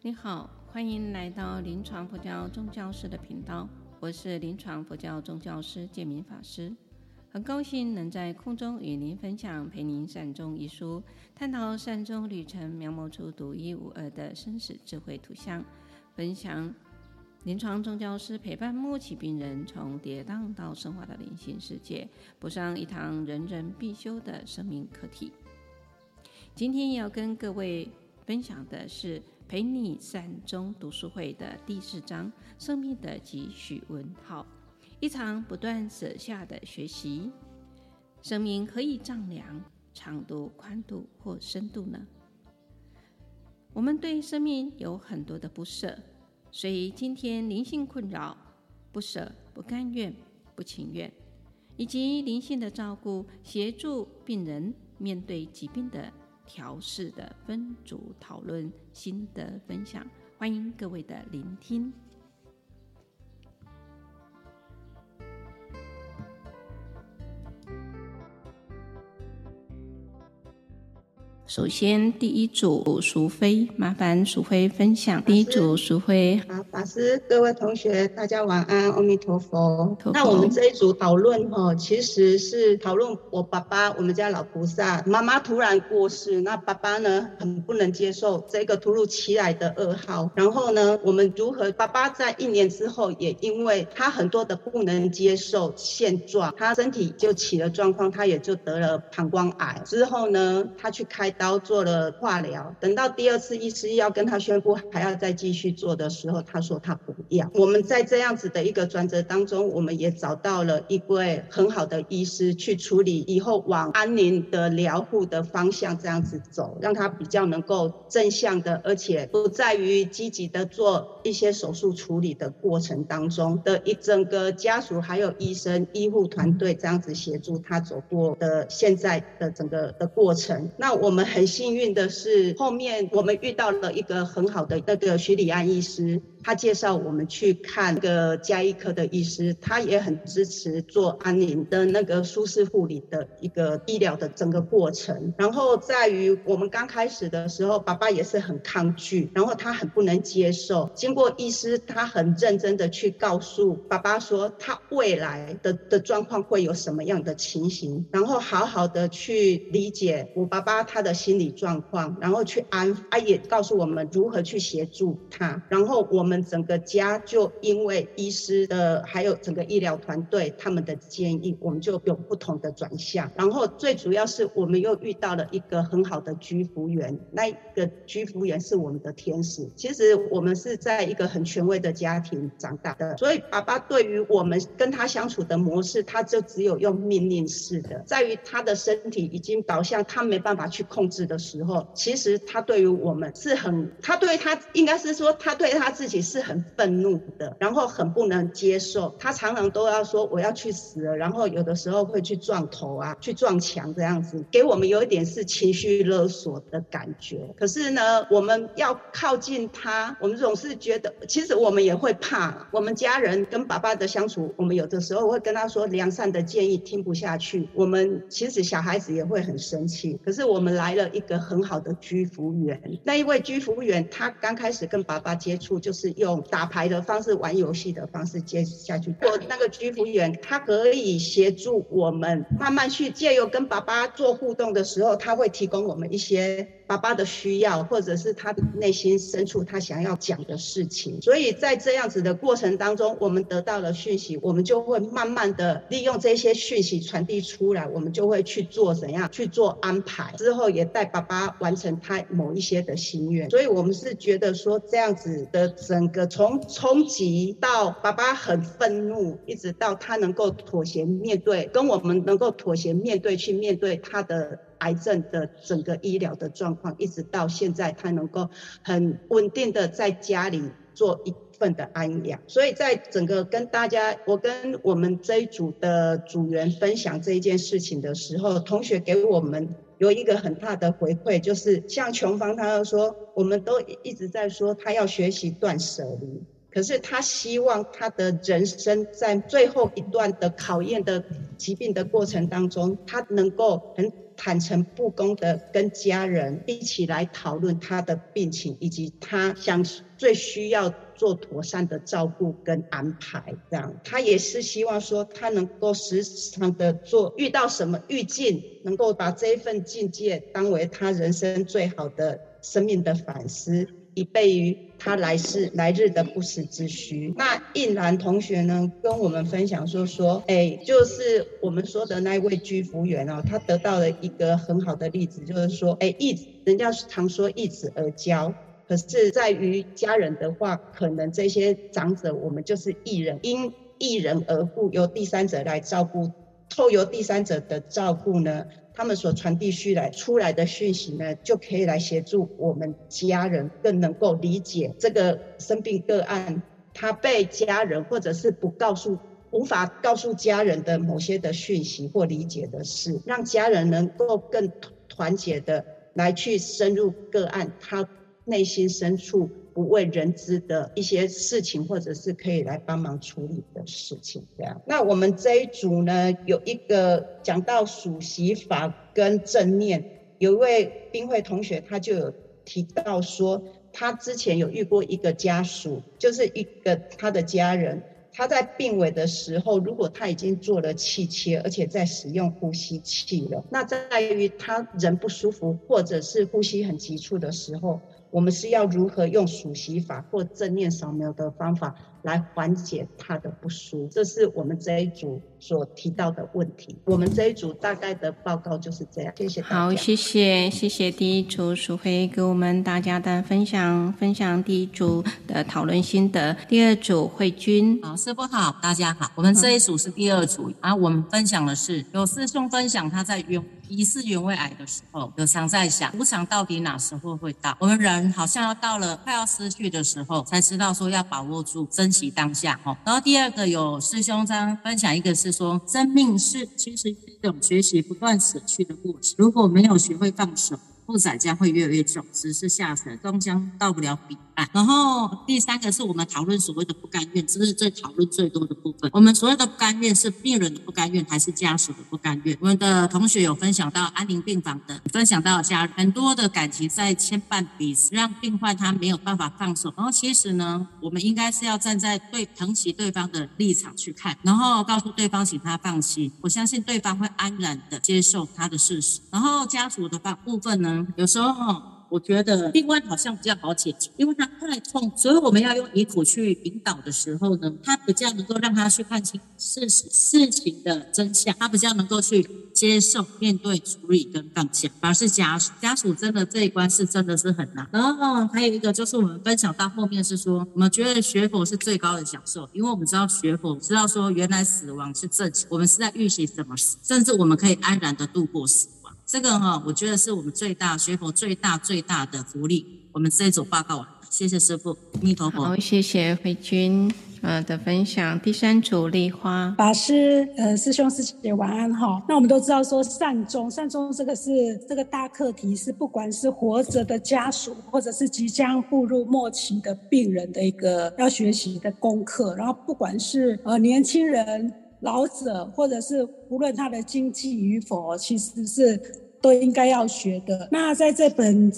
你好，欢迎来到临床佛教宗教师的频道，我是临床佛教宗教师建明法师，很高兴能在空中与您分享陪您善终一书，探讨善终旅程，描摹出独一无二的生死智慧图像，分享临床宗教师陪伴末期病人从跌宕到升华的灵性世界，补上一堂人人必修的生命课题。今天要跟各位分享的是陪你善终读书会的第4章，生命的几许问号，一场不断舍下的学习。生命何以丈量长度、宽度或深度呢？我们对生命有很多的不舍，所以今天灵性困扰、不舍、不甘愿、不情愿，以及灵性的照顾，协助病人面对疾病的调试的分组讨论、心得分享，欢迎各位的聆听。首先第一组淑妃，麻烦淑妃分享。第一组淑妃。好，法师，各位同学大家晚安，阿弥陀佛。那我们这一组讨论其实是讨论我爸爸，我们家老菩萨。妈妈突然过世，那爸爸呢很不能接受这个突如其来的噩耗，然后呢我们如何，爸爸在1年之后也因为他很多的不能接受现状，他身体就起了状况，他也就得了膀胱癌。之后呢他去开刀做了化疗，等到第2次医师要跟他宣布还要再继续做的时候，他说他不要。我们在这样子的一个转折当中，我们也找到了一位很好的医师去处理，以后往安宁的疗护的方向这样子走，让他比较能够正向的，而且不在于积极的做一些手术处理的过程当中的一整个家属还有医生医护团队这样子协助他走过的现在的整个的过程。那我们很幸运的是，后面我们遇到了一个很好的那个徐礼安医师，他介绍我们去看那个家医科的医师，他也很支持做安宁的那个舒适护理的一个医疗的整个过程。然后在于我们刚开始的时候，爸爸也是很抗拒，然后他很不能接受，经过医师他很认真的去告诉爸爸说他未来 的状况会有什么样的情形，然后好好的去理解我爸爸他的心理状况，然后去安抚，他也告诉我们如何去协助他。然后我们整个家就因为医师的还有整个医疗团队他们的建议，我们就有不同的转向。然后最主要是我们又遇到了一个很好的居服员，那个居服员是我们的天使。其实我们是在一个很权威的家庭长大的，所以爸爸对于我们跟他相处的模式，他就只有用命令式的，在于他的身体已经导向他没办法去控制的时候，其实他对于我们是很，他对他应该是说他对他自己是很愤怒的，然后很不能接受。他常常都要说我要去死了，然后有的时候会去撞头啊，去撞墙这样子，给我们有一点是情绪勒索的感觉。可是呢我们要靠近他，我们总是觉得其实我们也会怕。我们家人跟爸爸的相处，我们有的时候会跟他说良善的建议，听不下去，我们其实小孩子也会很生气。可是我们来了一个很好的居服员，那一位居服员他刚开始跟爸爸接触就是用打牌的方式、玩游戏的方式接下去。那个居服员他可以协助我们慢慢去借由跟爸爸做互动的时候，他会提供我们一些爸爸的需要，或者是他内心深处他想要讲的事情。所以在这样子的过程当中，我们得到了讯息，我们就会慢慢的利用这些讯息传递出来，我们就会去做怎样去做安排，之后也带爸爸完成他某一些的心愿。所以我们是觉得说这样子的整个从冲击到爸爸很愤怒，一直到他能够妥协面对，跟我们能够妥协面对去面对他的癌症的整个医疗的状况，一直到现在他能够很稳定的在家里做一份的安养。所以在整个跟大家，我跟我们这一组的组员分享这一件事情的时候，同学给我们有一个很大的回馈，就是像琼芳他说，我们都一直在说他要学习断舍离，可是他希望他的人生在最后一段的考验的疾病的过程当中，他能够很坦诚不公的跟家人一起来讨论他的病情，以及他想最需要做妥善的照顾跟安排。这样他也是希望说他能够时常的做，遇到什么预境能够把这一份境界当为他人生最好的生命的反思，以备于他来日的不时之需。那应然同学呢跟我们分享说就是我们说的那位居服员哦，他得到了一个很好的例子，就是说人家常说易子而教，可是在于家人的话，可能这些长者我们就是一人，因一人而故，由第三者来照顾，透由第三者的照顾呢，他们所传递出来的讯息呢，就可以来协助我们家人更能够理解这个生病个案，他被家人或者是无法告诉家人的某些的讯息或理解的事，让家人能够更团结的来去深入个案他内心深处不为人知的一些事情，或者是可以来帮忙处理的事情。这样，那我们这一组呢，有一个讲到属习法跟正念，有一位冰慧同学他就有提到说，他之前有遇过一个家属，就是一个他的家人，他在病危的时候，如果他已经做了气切，而且在使用呼吸器了，那在于他人不舒服或者是呼吸很急促的时候，我们是要如何用数息法或正念扫描的方法来缓解他的不舒服，这是我们这一组所提到的问题。我们这一组大概的报告就是这样，谢谢大家。好，谢谢第一组淑辉给我们大家的分享第一组的讨论心得。第二组慧君。老师不好，大家好，我们这一组是第二组啊。我们分享的是有师兄分享他在疑似原位癌的时候，有常在想无常到底哪时候会到，我们人好像要到了快要失去的时候才知道说要把握住珍惜当下。然后第二个有师兄张分享一个是说，生命其实是一种学习不断舍去的过程，如果没有学会放手，负载将会越来越重，只是下沉，终将到不了彼岸。然后第三个是我们讨论所谓的不甘愿，这是最讨论最多的部分。我们所谓的不甘愿是病人的不甘愿，还是家属的不甘愿？我们的同学有分享到安宁病房的，分享到家人很多的感情在牵绊彼此，让病患他没有办法放手。然后其实呢，我们应该是要站在疼惜对方的立场去看，然后告诉对方请他放弃，我相信对方会安然的接受他的事实。然后家属的部分呢，有时候我觉得病患好像比较好解决，因为他太痛，所以我们要用遗嘱去引导的时候呢，他比较能够让他去看清事情的真相，他比较能够去接受、面对、处理跟放下。反而是家属真的这一关是真的是很难。然后还有一个就是我们分享到后面是说，我们觉得学佛是最高的享受，因为我们知道学佛，知道说原来死亡是正常，我们是在预习怎么死，甚至我们可以安然的度过死。这个我觉得是我们学佛最大的福利。我们这一组报告完，谢谢师父，阿弥陀佛。好，谢谢慧君的分享。第三组丽花。法师师兄师姐晚安哈。那我们都知道说善终这个是这个大课题，是不管是活着的家属或者是即将步入末期的病人的一个要学习的功课。然后不管是年轻人、老者，或者是无论他的经济与否，其实是都应该要学的。那在这本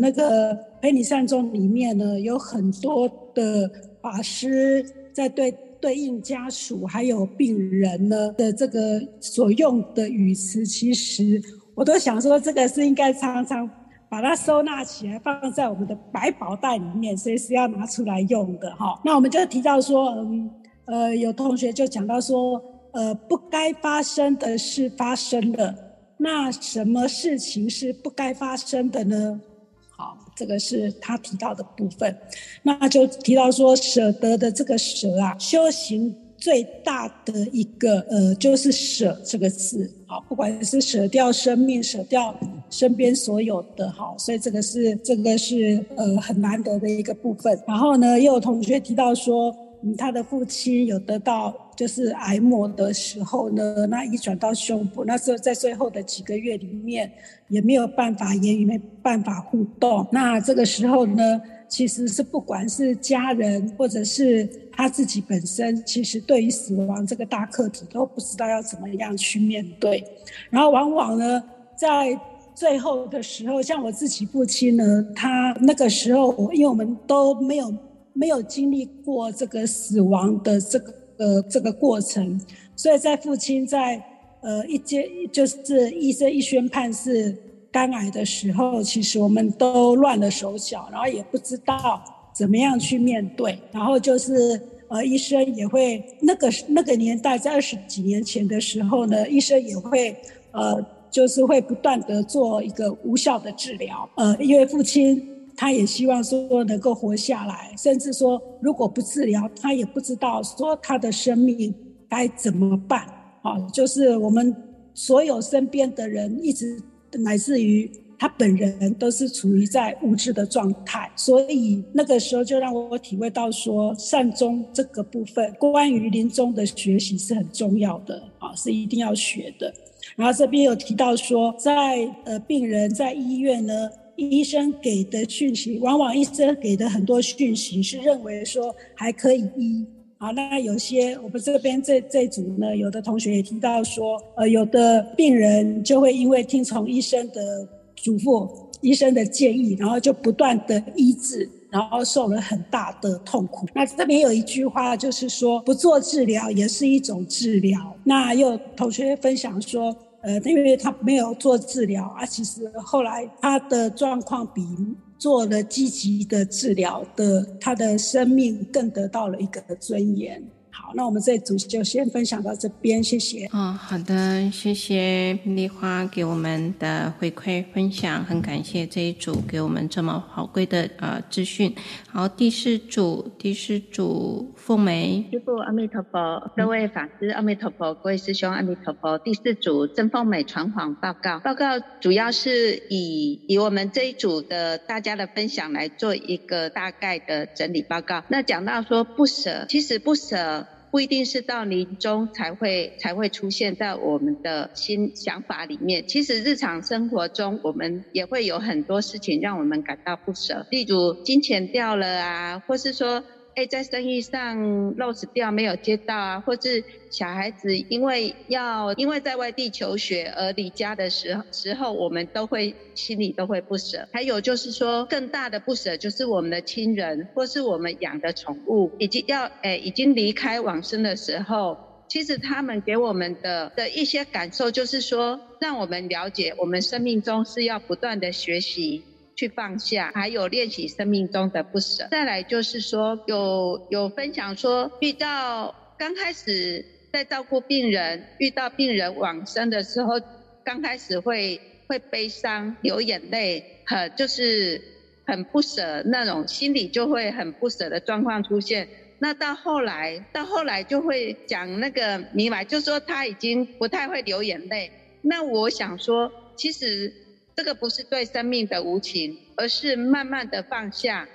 那个陪你善终里面呢，有很多的法师在对应家属还有病人呢的这个所用的语词，其实我都想说这个是应该常常把它收纳起来，放在我们的百宝袋里面，随时要拿出来用的哈。那我们就提到说有同学就讲到说不该发生的事发生了，那什么事情是不该发生的呢？好，这个是他提到的部分。那就提到说舍得的这个舍啊，修行最大的一个就是舍这个字。好，不管是舍掉生命，舍掉身边所有的，好，所以这个是很难得的一个部分。然后呢，又有同学提到说他的父亲有得到就是癌末的时候呢，那移转到胸部，那时候在最后的几个月里面也没有办法言语，没办法互动。那这个时候呢，其实是不管是家人或者是他自己本身，其实对于死亡这个大课题都不知道要怎么样去面对。然后往往呢，在最后的时候，像我自己父亲呢，他那个时候因为我们都没有经历过这个死亡的这个过程，所以在父亲在就是医生一宣判是肝癌的时候，其实我们都乱了手脚，然后也不知道怎么样去面对，然后就是医生也会那个年代在20几年前的时候呢，医生也会就是会不断的做一个无效的治疗，因为父亲他也希望说能够活下来，甚至说如果不治疗，他也不知道说他的生命该怎么办啊，就是我们所有身边的人一直乃至于他本人都是处于在无知的状态，所以那个时候就让我体会到说善终这个部分关于临终的学习是很重要的啊，是一定要学的。然后这边有提到说在病人在医院呢，医生给的讯息，往往医生给的很多讯息是认为说还可以医好，那有些我们这边这组呢，有的同学也提到说有的病人就会因为听从医生的嘱咐，医生的建议，然后就不断的医治，然后受了很大的痛苦。那这边有一句话就是说不做治疗也是一种治疗，那又有同学分享说因为他没有做治疗啊，其实后来他的状况比做了积极的治疗的，他的生命更得到了一个尊严。好，那我们这组就先分享到这边，谢谢。好的，谢谢霹雳花给我们的回馈分享，很感谢这一组给我们这么宝贵的资讯。好，第四组凤梅。师父阿弥陀佛，各位法师阿弥陀佛，各位师兄阿弥陀佛。第四组郑凤美传谎报告主要是以我们这一组的大家的分享来做一个大概的整理报告。那讲到说不舍，其实不舍不一定是到临终才会出现在我们的新想法里面，其实日常生活中我们也会有很多事情让我们感到不舍，例如金钱掉了啊，或是说在生意上 loss 掉没有接到啊，或是小孩子因为在外地求学而离家的时候，我们都会心里都会不舍。还有就是说更大的不舍就是我们的亲人或是我们养的宠物已经离开往生的时候，其实他们给我们的一些感受就是说让我们了解我们生命中是要不断的学习去放下，还有练习生命中的不舍。再来就是说有分享说遇到刚开始在照顾病人，遇到病人往生的时候，刚开始会悲伤流眼泪，就是很不舍，那种心里就会很不舍的状况出现。那到后来就会讲那个弥埋，就说他已经不太会流眼泪。那我想说其实这个不是对生命的无情，而是慢慢的放下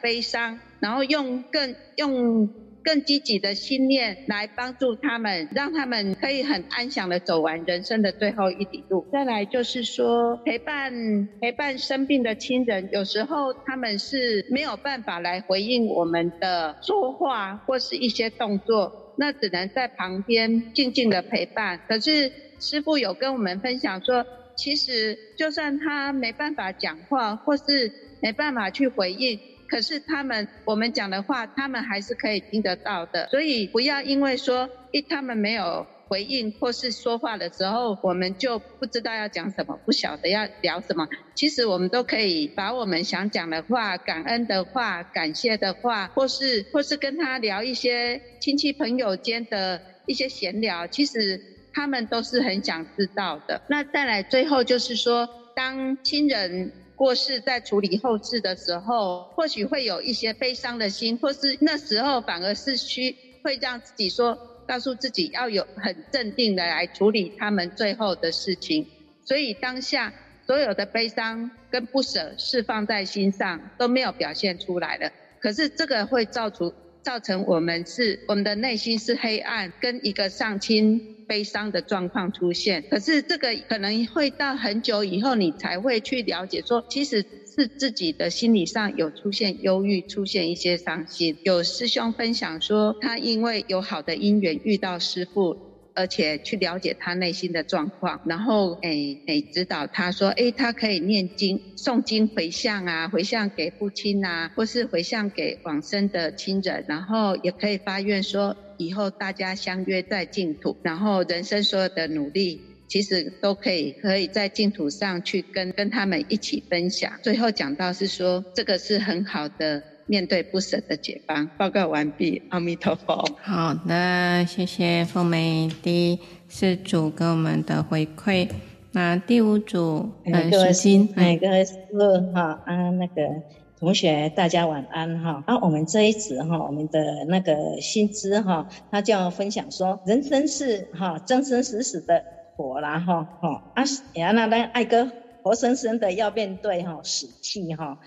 悲伤，然后用更积极的信念来帮助他们，让他们可以很安详的走完人生的最后一里路。再来就是说陪伴生病的亲人，有时候他们是没有办法来回应我们的说话或是一些动作，那只能在旁边静静的陪伴。可是师父有跟我们分享说，其实就算他没办法讲话或是没办法去回应，可是我们讲的话他们还是可以听得到的，所以不要因为说他们没有回应或是说话的时候，我们就不知道要讲什么，不晓得要聊什么。其实我们都可以把我们想讲的话、感恩的话、感谢的话，或是跟他聊一些亲戚朋友间的一些闲聊，其实他们都是很想知道的。那再来最后就是说，当亲人过世在处理后事的时候，或许会有一些悲伤的心，或是那时候反而是会让自己告诉自己要有很镇定的来处理他们最后的事情。所以当下所有的悲伤跟不舍是放在心上，都没有表现出来了，可是这个会造成我们的内心是黑暗，跟一个丧亲悲伤的状况出现。可是这个可能会到很久以后你才会去了解说，其实是自己的心理上有出现忧郁，出现一些伤心。有师兄分享说他因为有好的因缘遇到师父，而且去了解他内心的状况，然后指导他说，他可以念经、诵经回向啊，回向给父亲啊，或是回向给往生的亲人，然后也可以发愿说，以后大家相约在净土，然后人生所有的努力其实都可以在净土上去跟他们一起分享。最后讲到是说，这个是很好的面对不舍的解放。报告完毕，阿弥陀佛。好的，谢谢凤梅第四组给我们的回馈。那第五组，淑金，各位师父哈，那个同学大家晚安哈。我们这一集哈，我们的那个新知哈，他就要分享说，人生是哈真真实实的活啦哈那咱爱哥活生生的要面对哈死气哈。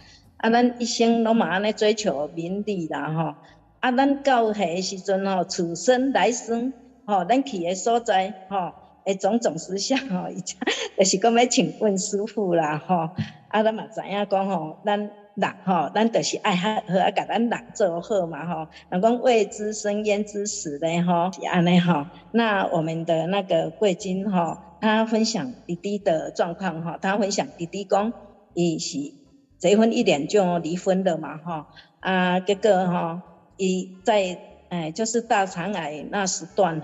咱一生拢嘛安尼追求名利啦吼，咱到下时阵吼，此生来生吼，咱去的所在吼，种种实相吼，就是讲要请问师父啦吼，咱嘛知影讲吼，咱人吼，咱就是爱好啊，甲咱人做好嘛吼，人讲未知生焉知死嘞吼，是安尼吼。那我们的那个贵金吼，他分享弟弟的状况吼，他分享弟弟讲，伊是结婚一年就离婚了嘛，结果他在就是大肠癌那时段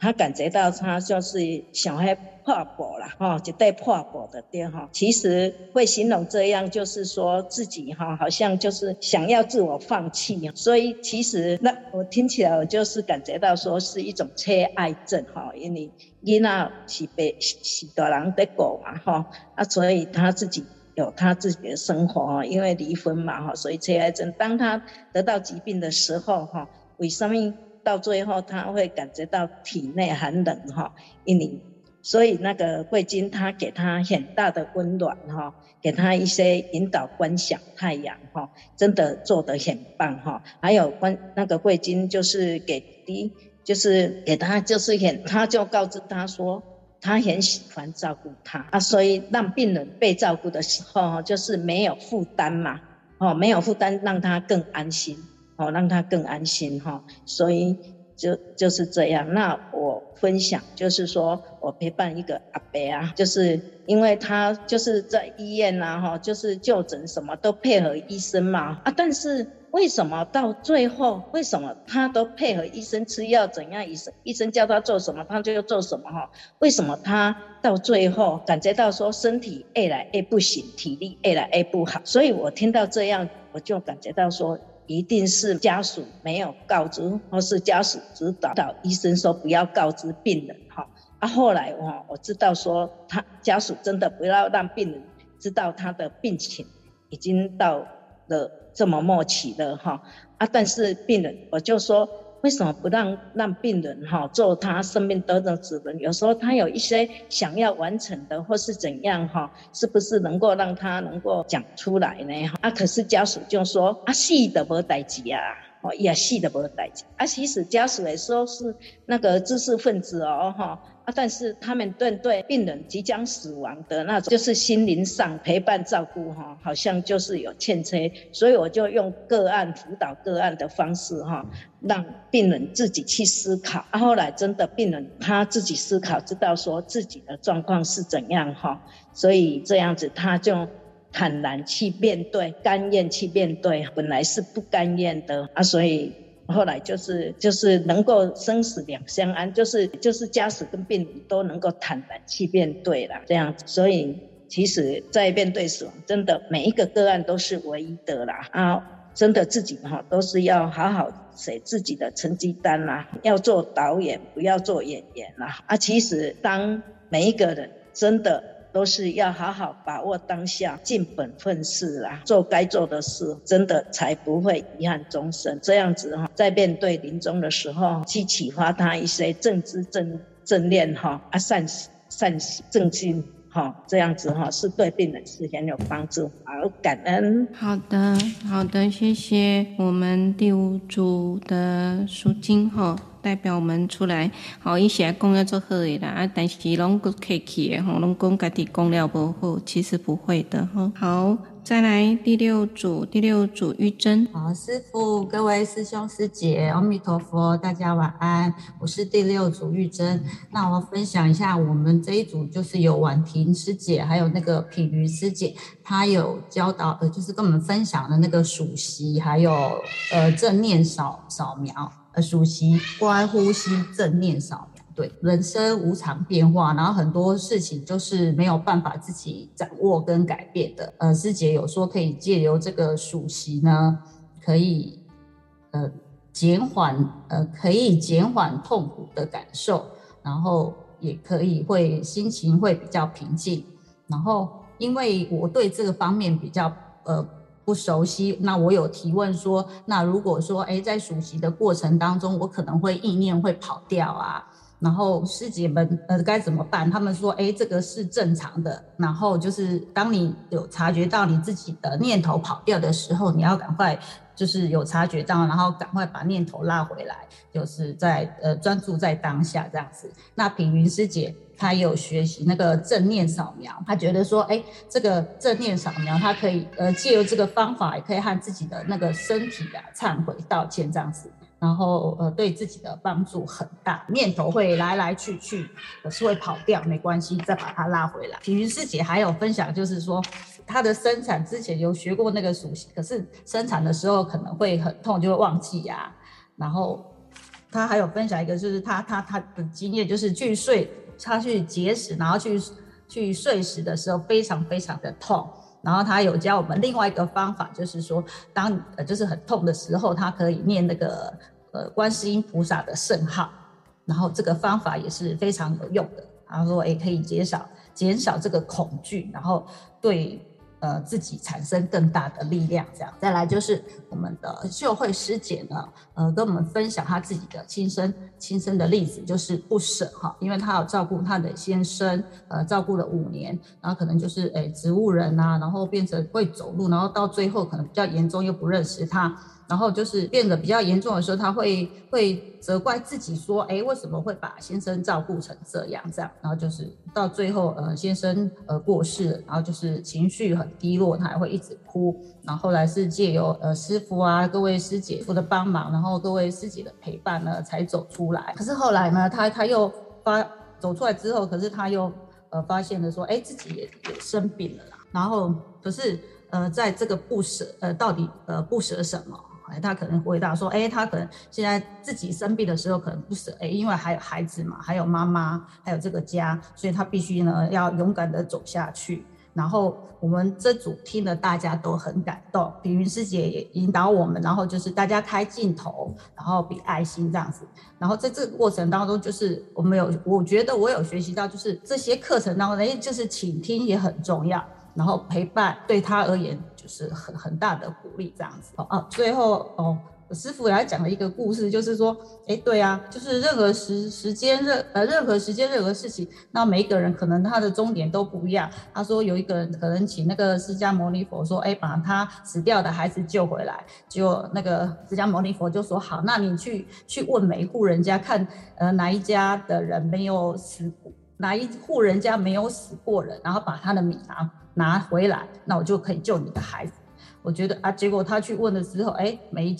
他感觉到他就是小孩破薄啦一对破薄的对其实会形容这样，就是说自己好像就是想要自我放弃，所以其实那我听起来我就是感觉到说是一种缺爱症，因为孩子是被许多人在顾嘛所以他自己有他自己的生活，因为离婚嘛，所以缺爱症。当他得到疾病的时候，为什么到最后他会感觉到体内寒冷？因为所以那个贵金他给他很大的温暖，给他一些引导观想太阳，真的做得很棒。还有那个贵金就是给他就是他就告知他说。他很喜欢照顾他所以让病人被照顾的时候就是没有负担嘛没有负担让他更安心让他更安心所以就是这样。那我分享就是说我陪伴一个阿伯就是因为他就是在医院就是就诊什么都配合医生嘛但是为什么到最后为什么他都配合医生吃药怎样医生叫他做什么他就做什么为什么他到最后感觉到说身体越来越不行体力越来越不好所以我听到这样我就感觉到说一定是家属没有告知或是家属指导医生说不要告知病人后来我知道说他家属真的不要让病人知道他的病情已经到了这么默契的但是病人我就说为什么不让病人做他生命当中的主人？有时候他有一些想要完成的或是怎样是不是能够让他能够讲出来呢？可是家属就说死就没事啊也死就没事其实家属也说是那个知识分子但是他们对病人即将死亡的那种就是心灵上陪伴照顾好像就是有欠缺所以我就用个案辅导个案的方式让病人自己去思考后来真的病人他自己思考知道说自己的状况是怎样所以这样子他就坦然去面对甘愿去面对本来是不甘愿的所以后来就是能够生死两相安就是家属跟病人都能够坦然去面对啦这样子所以其实在面对死亡真的每一个个案都是唯一的啦真的自己都是要好好写自己的成绩单啦要做导演不要做演员啦其实当每一个人真的都是要好好把握当下尽本分事啦做该做的事真的才不会遗憾终生这样子在面对临终的时候去启发他一些正知正念善正心这样子是对病人是很有帮助好感恩好的谢谢我们第五组的淑金代表我们出来，伊是讲了做好的啦，但是拢佫客气的吼，拢讲家己讲了无好，其实不会的吼。好，再来第六组玉珍。好，师父，各位师兄师姐，阿弥陀佛，大家晚安。我是第六组玉珍。那我分享一下，我们这一组就是有婉婷师姐，还有那个品瑜师姐，她有教导就是跟我们分享的那个数息，还有正念扫描，数息、观呼吸、正念扫描。对，人生无常变化，然后很多事情就是没有办法自己掌握跟改变的。师姐有说可以借由这个数息呢，可以减缓痛苦的感受，然后也可以会心情会比较平静。然后因为我对这个方面比较不熟悉，那我有提问说，那如果说在数息的过程当中，我可能会意念会跑掉啊。然后师姐们该怎么办？他们说这个是正常的，然后就是当你有察觉到你自己的念头跑掉的时候，你要赶快就是有察觉到，然后赶快把念头拉回来，就是在专注在当下这样子。那品云师姐她有学习那个正念扫描，她觉得说这个正念扫描她可以借由这个方法也可以和自己的那个身体啊忏悔道歉这样子，然后对自己的帮助很大。念头会来来去去，可是会跑掉没关系，再把它拉回来。品云师姐还有分享，就是说她的生产之前有学过那个数息，可是生产的时候可能会很痛，就会忘记啊。然后她还有分享一个，就是她的经验，就是她去节食，然后去睡食的时候非常非常的痛。然后他有教我们另外一个方法，就是说当就是很痛的时候，他可以念那个观世音菩萨的圣号，然后这个方法也是非常有用的。他说可以减少这个恐惧，然后对自己产生更大的力量这样。再来就是我们的秀慧师姐呢，跟我们分享她自己的亲身的例子，就是不舍哈，因为她有照顾她的先生，照顾了5年，然后可能就是植物人啊，然后变成会走路，然后到最后可能比较严重又不认识他，然后就是变得比较严重的时候，他会责怪自己说，为什么会把先生照顾成这样？然后就是到最后，先生过世了，然后就是情绪很低落，他还会一直哭。然后后来是借由师父啊、各位师姐的帮忙，然后各位师姐的陪伴呢，才走出来。可是后来呢，他又走出来之后，可是他又发现了说，自己也生病了啦。然后可是在这个不舍到底不舍什么？他可能回答说他可能现在自己生病的时候可能不舍，因为还有孩子嘛，还有妈妈，还有这个家，所以他必须呢要勇敢的走下去。然后我们这组听了大家都很感动，比云师姐也引导我们，然后就是大家开镜头，然后比爱心这样子。然后在这个过程当中，就是我觉得我有学习到，就是这些课程当中就是倾听也很重要，然后陪伴对他而言就是很大的鼓励这样子。最后师父也讲了一个故事，就是说对啊，就是任何时间任何事情，那每一个人可能他的终点都不一样。他说有一个人可能请那个释迦牟尼佛说把他死掉的孩子救回来，结果那个释迦牟尼佛就说好，那你去问每一户人家看哪一家的人没有死过，哪一户人家没有死过人，然后把他的米拿回来，那我就可以救你的孩子。我觉得结果他去问了之后，每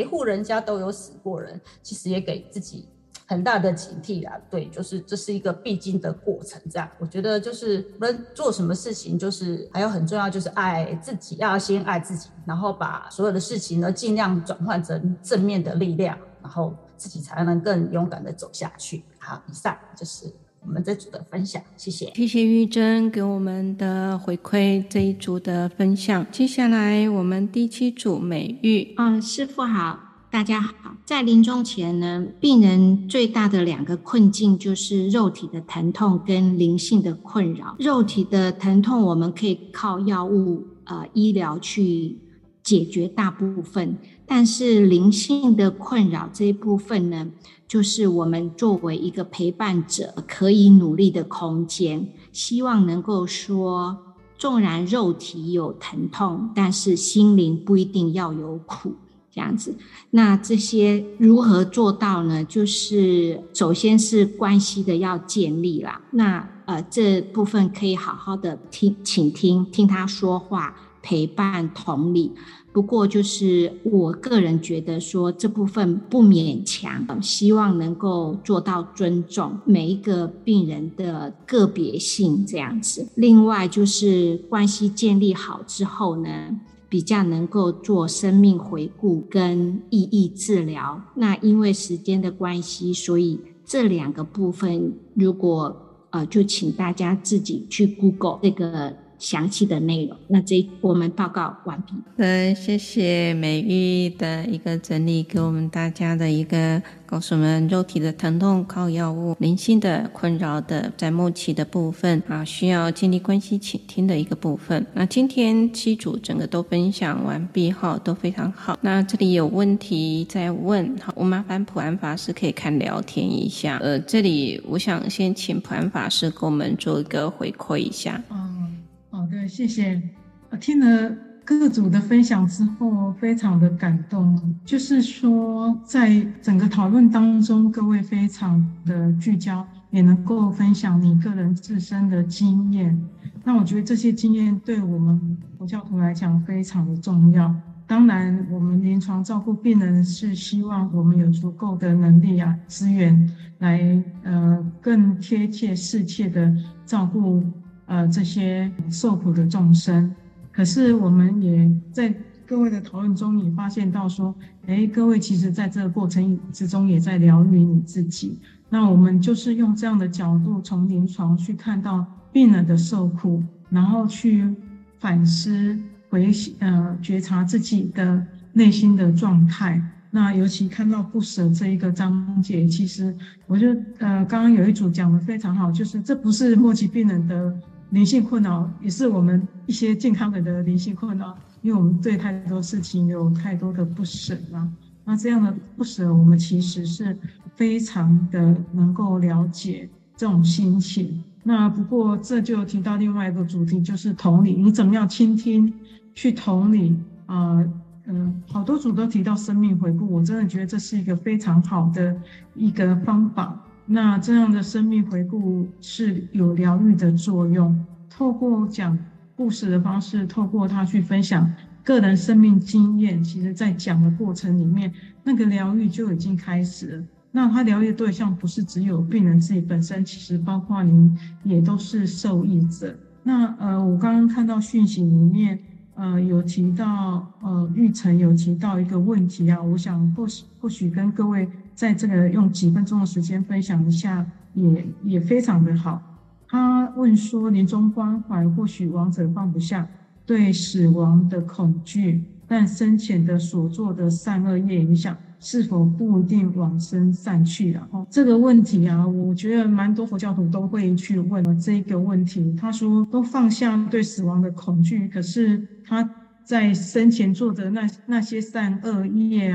一户人家都有死过人，其实也给自己很大的警惕啊。对，就是这是一个必经的过程这样。我觉得就是不论做什么事情，就是还有很重要，就是爱自己，要先爱自己，然后把所有的事情呢尽量转换成正面的力量，然后自己才能更勇敢的走下去。好，以上就是我们这组的分享，谢谢玉珍给我们的回馈，这一组的分享。接下来我们第7组美玉。师父好，大家好。在临终前呢，病人最大的两个困境就是肉体的疼痛跟灵性的困扰。肉体的疼痛我们可以靠药物医疗去解决大部分，但是灵性的困扰这一部分呢，就是我们作为一个陪伴者可以努力的空间。希望能够说，纵然肉体有疼痛，但是心灵不一定要有苦这样子。那这些如何做到呢？就是首先是关系的要建立啦。那这部分可以好好的倾听他说话，陪伴同理。不过就是我个人觉得说这部分不勉强，希望能够做到尊重每一个病人的个别性这样子。另外就是关系建立好之后呢，比较能够做生命回顾跟意义治疗。那因为时间的关系，所以这两个部分如果就请大家自己去 Google 这个详细的内容。那这我们报告完毕。谢谢美玉的一个整理，给我们大家的一个告诉我们肉体的疼痛靠药物，灵性的困扰的在末期的部分啊，需要建立关系倾听的一个部分。那今天七组整个都分享完毕，都非常好。那这里有问题再问，我麻烦普安法师可以看聊天一下。这里我想先请普安法师给我们做一个回馈一下。好的，谢谢。听了各组的分享之后，非常的感动。就是说，在整个讨论当中，各位非常的聚焦，也能够分享你个人自身的经验。那我觉得这些经验对我们佛教徒来讲非常的重要。当然，我们临床照顾病人是希望我们有足够的能力啊、资源来更贴切、适切的照顾这些受苦的众生。可是我们也在各位的讨论中也发现到说，各位其实在这个过程之中也在疗愈你自己。那我们就是用这样的角度，从临床去看到病人的受苦，然后去反思觉察自己的内心的状态。那尤其看到不舍这一个章节，其实我觉得刚刚有一组讲得非常好，就是这不是末期病人的灵性困扰，也是我们一些健康人的灵性困扰，因为我们对太多事情有太多的不舍啊。那这样的不舍，我们其实是非常的能够了解这种心情。那不过这就提到另外一个主题，就是同理，你怎么样倾听去同理啊？好多组都提到生命回顾，我真的觉得这是一个非常好的一个方法。那这样的生命回顾是有疗愈的作用，透过讲故事的方式，透过他去分享个人生命经验，其实在讲的过程里面，那个疗愈就已经开始了。那他疗愈对象不是只有病人自己本身，其实包括您也都是受益者。那我刚刚看到讯息里面有提到玉成有提到一个问题啊，我想或许跟各位在这个用几分钟的时间分享一下，也非常的好。他问说，临终关怀或许亡者放不下对死亡的恐惧，但生前的所做的善恶业影响是否不一定往生散去啊？这个问题啊，我觉得蛮多佛教徒都会去问这个问题。他说都放下对死亡的恐惧，可是他在生前做的那些善恶业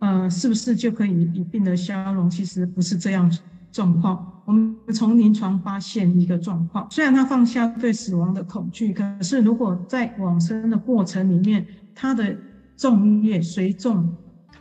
啊，是不是就可以一并的消融？其实不是这样状况。我们从临床发现一个状况，虽然他放下对死亡的恐惧，可是如果在往生的过程里面，他的重业随重，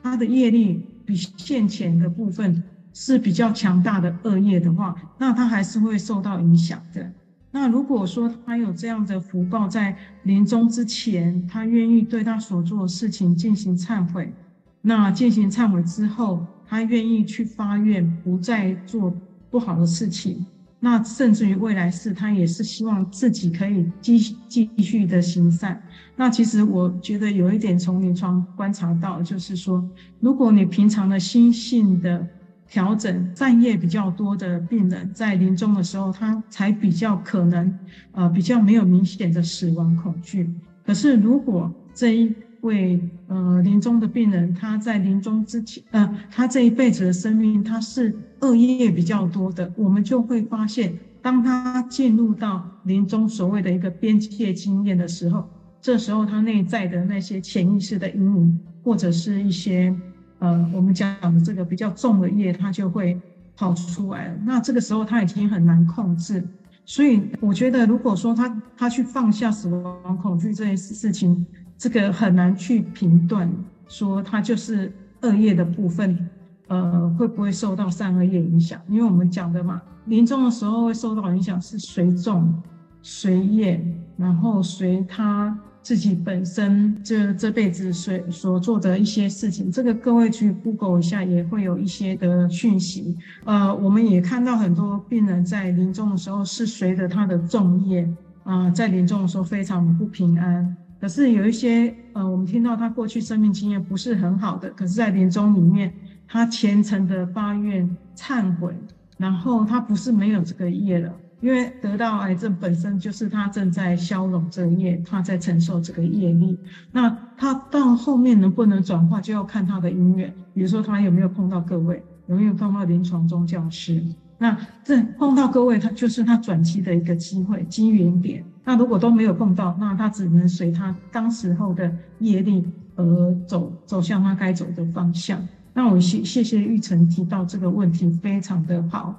他的业力比现前的部分是比较强大的恶业的话，那他还是会受到影响的。那如果说他有这样的福报，在临终之前，他愿意对他所做的事情进行忏悔，那进行忏悔之后，他愿意去发愿不再做不好的事情，那甚至于未来世他也是希望自己可以继续的行善。那其实我觉得有一点从临床观察到，就是说如果你平常的心性的调整，善业比较多的病人在临终的时候，他才比较可能比较没有明显的死亡恐惧。可是如果这一为临终的病人，他在临终之前，他这一辈子的生命，他是恶业比较多的，我们就会发现，当他进入到临终所谓的一个边界经验的时候，这时候他内在的那些潜意识的阴影，或者是一些我们讲的这个比较重的业，他就会跑出来了。那这个时候他已经很难控制。所以我觉得，如果说他去放下死亡恐惧这件事情，这个很难去评断说它就是恶业的部分会不会受到善恶业影响，因为我们讲的嘛，临终的时候会受到影响是随众随业，然后随他自己本身这辈子所做的一些事情，这个各位去 Google 一下也会有一些的讯息。我们也看到很多病人在临终的时候是随着他的重业在临终的时候非常不平安，可是有一些我们听到他过去生命经验不是很好的，可是在临终里面他虔诚的发愿忏悔，然后他不是没有这个业了，因为得到癌症本身就是他正在消融这个业，他在承受这个业力。那他到后面能不能转化，就要看他的因缘，比如说他有没有碰到各位，有没有碰到临床宗教师，那这碰到各位他就是他转机的一个机会机缘点，那如果都没有碰到，那他只能随他当时候的业力而走向他该走的方向。那我谢谢玉成提到这个问题，非常的好，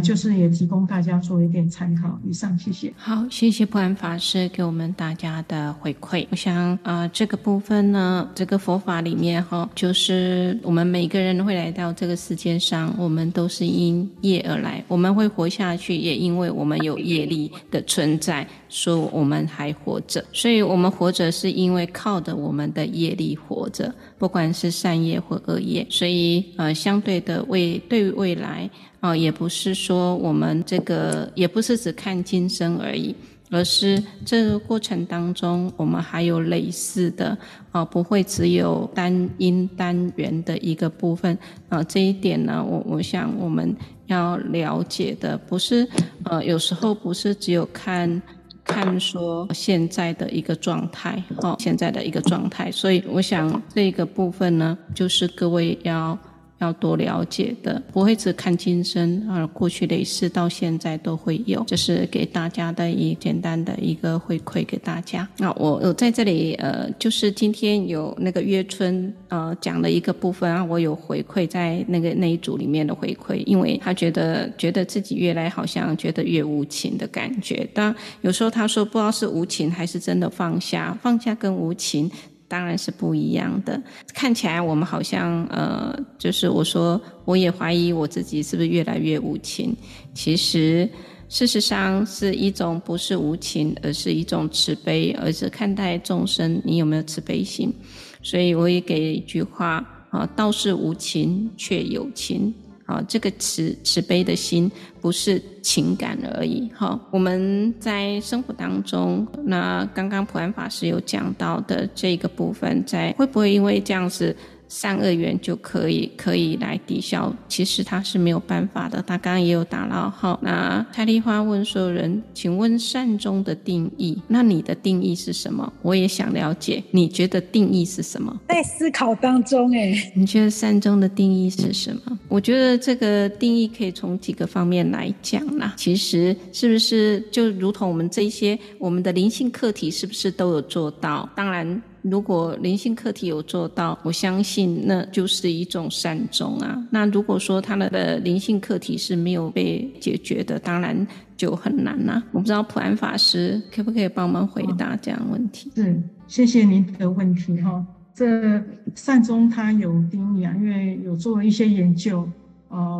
就是也提供大家做一点参考。以上，谢谢。好，谢谢普安法师给我们大家的回馈。我想这个部分呢，这个佛法里面就是我们每个人会来到这个世界上，我们都是因业而来，我们会活下去，也因为我们有业力的存在，说我们还活着，所以我们活着是因为靠着我们的业力活着，不管是善业或恶业。所以相对的对于未来也不是说我们这个也不是只看今生而已，而是这个过程当中我们还有类似的不会只有单因单缘的一个部分这一点呢，我想我们要了解的不是有时候不是只有看说现在的一个状态现在的一个状态。所以我想这个部分呢，就是各位要多了解的，不会只看今生过去累世到现在都会有，这是给大家的一简单的一个回馈给大家。那我在这里就是今天有那个月春讲了一个部分我有回馈在那一组里面的回馈，因为他觉得自己越来好像觉得越无情的感觉。但有时候他说不知道是无情还是真的放下跟无情当然是不一样的。看起来我们好像就是我说我也怀疑我自己是不是越来越无情，其实事实上是一种不是无情，而是一种慈悲，而是看待众生你有没有慈悲心。所以我也给一句话道是无情却有情这个慈悲的心不是情感而已我们在生活当中，那刚刚普安法师有讲到的这个部分，在会不会因为这样子善恶缘就可以来抵消，其实它是没有办法的。他刚刚也有打扰那蔡丽花问所有人，请问善终的定义，那你的定义是什么？我也想了解你觉得定义是什么，在思考当中你觉得善终的定义是什么？我觉得这个定义可以从几个方面来讲啦。其实是不是就如同我们这些我们的灵性课题是不是都有做到？当然如果灵性课题有做到，我相信那就是一种善终那如果说他的灵性课题是没有被解决的，当然就很难我不知道普安法师可不可以帮我们回答这样的问题。是，谢谢您的问题这善终它有定义因为有做一些研究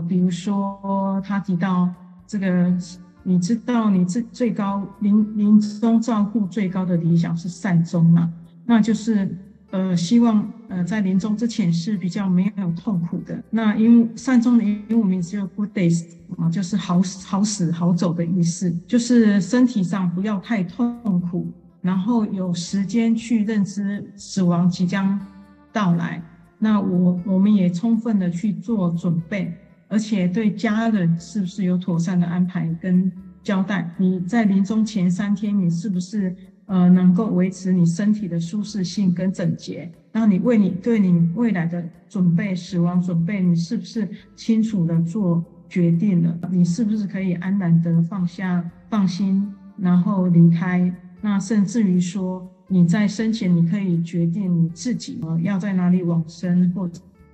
比如说他提到这个你知道你最高临终照顾最高的理想是善终那就是希望在临终之前是比较没有痛苦的。那因为善终的英文名字叫 good days 就是好死好走的意思，就是身体上不要太痛苦，然后有时间去认知死亡即将到来，那我们也充分的去做准备，而且对家人是不是有妥善的安排跟交代，你在临终前3天你是不是能够维持你身体的舒适性跟整洁，那你对你未来的准备死亡准备你是不是清楚的做决定了，你是不是可以安然的放下放心然后离开。那甚至于说你在生前你可以决定你自己要在哪里往生，或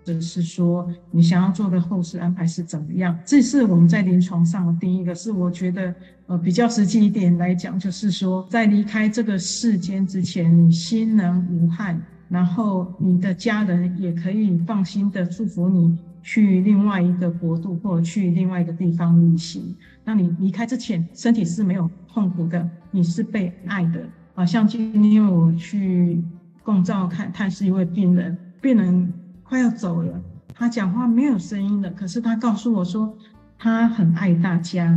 者是说你想要做的后事安排是怎么样。这是我们在临床上的第一个，是我觉得比较实际一点来讲，就是说在离开这个世间之前你心能无憾，然后你的家人也可以放心的祝福你去另外一个国度或者去另外一个地方旅行。那你离开之前身体是没有痛苦的，你是被爱的，像今天我去共照探视一位病人，病人快要走了，他讲话没有声音了，可是他告诉我说他很爱大家，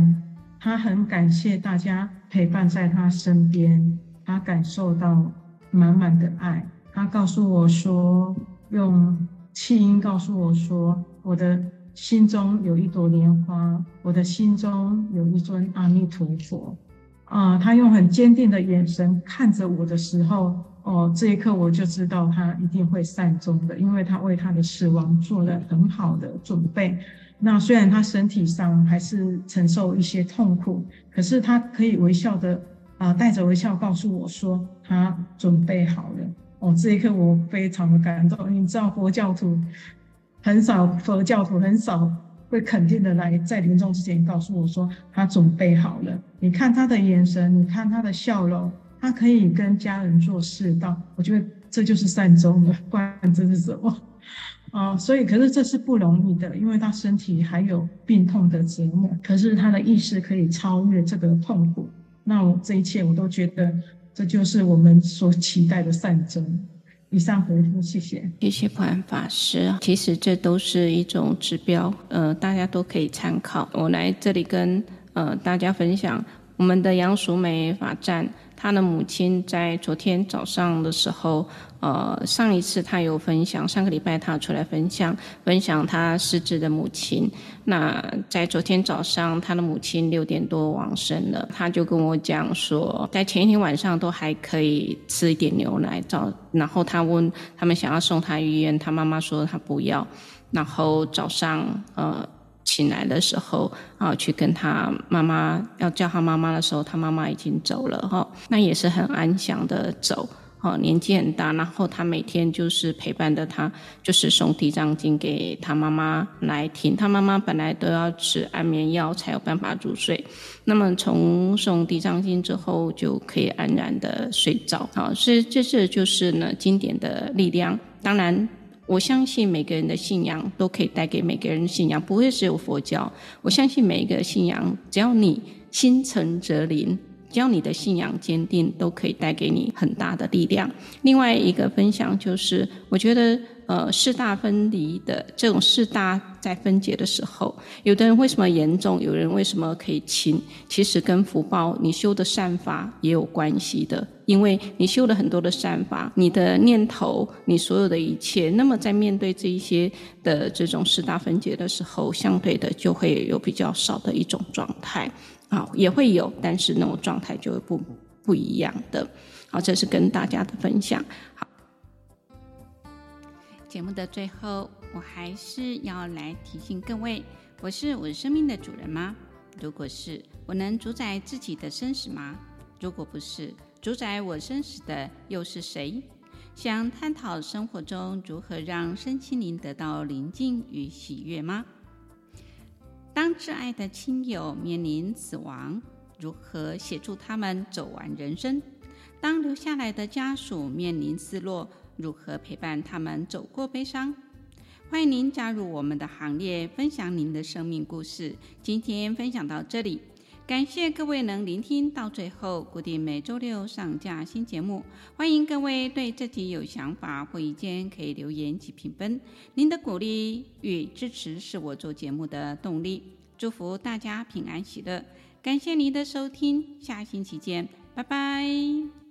他很感谢大家陪伴在他身边，他感受到满满的爱。他告诉我说，用气音告诉我说，我的心中有一朵莲花，我的心中有一尊阿弥陀佛。他用很坚定的眼神看着我的时候，这一刻我就知道他一定会善终的，因为他为他的死亡做了很好的准备。那虽然他身体上还是承受一些痛苦，可是他可以微笑的带着微笑告诉我说他准备好了。这一刻我非常的感动。你知道佛教徒很少会肯定的来在临终之前告诉我说他准备好了。你看他的眼神，你看他的笑容，他可以跟家人做事道，我觉得这就是善终了，不然这是什么所以可是这是不容易的，因为他身体还有病痛的折磨，可是他的意识可以超越这个痛苦。那这一切我都觉得这就是我们所期待的善终。以上回复，谢谢。谢谢普安法师。其实这都是一种指标，大家都可以参考。我来这里跟大家分享，我们的杨淑梅法战，她的母亲在昨天早上的时候，上一次她有分享，上个礼拜她有出来分享她失智的母亲。那在昨天早上，她的母亲6点多往生了。她就跟我讲说，在前一天晚上都还可以吃一点牛奶，然后她问他们想要送她医院，她妈妈说她不要，然后早上醒来的时候去跟他妈妈要叫他妈妈的时候，他妈妈已经走了那也是很安详的走年纪很大，然后他每天就是陪伴着他，就是送地藏经给他妈妈来听。他妈妈本来都要吃安眠药才有办法入睡，那么从送地藏经之后就可以安然的睡着所以这就是呢经典的力量。当然我相信每个人的信仰都可以带给每个人信仰，不会只有佛教。我相信每一个信仰，只要你心诚则灵，只要你的信仰坚定，都可以带给你很大的力量。另外一个分享就是，我觉得四大分离的这种四大在分解的时候，有的人为什么严重，有人为什么可以轻，其实跟福报你修的善法也有关系的。因为你修了很多的善法，你的念头，你所有的一切，那么在面对这一些的这种四大分解的时候，相对的就会有比较少的一种状态也会有，但是那种状态就会不一样的这是跟大家的分享。好，节目的最后，我还是要来提醒各位，我是生命的主人吗？如果是，我能主宰自己的生死吗？如果不是，主宰我生死的又是谁？想探讨生活中如何让身心灵得到宁静与喜悦吗？当挚爱的亲友面临死亡，如何协助他们走完人生？当留下来的家属面临失落，如何陪伴他们走过悲伤？欢迎您加入我们的行列，分享您的生命故事。今天分享到这里，感谢各位能聆听到最后。固定每周六上架新节目，欢迎各位对这集有想法或意见可以留言及评分，您的鼓励与支持是我做节目的动力。祝福大家平安喜乐，感谢您的收听，下星期见，拜拜。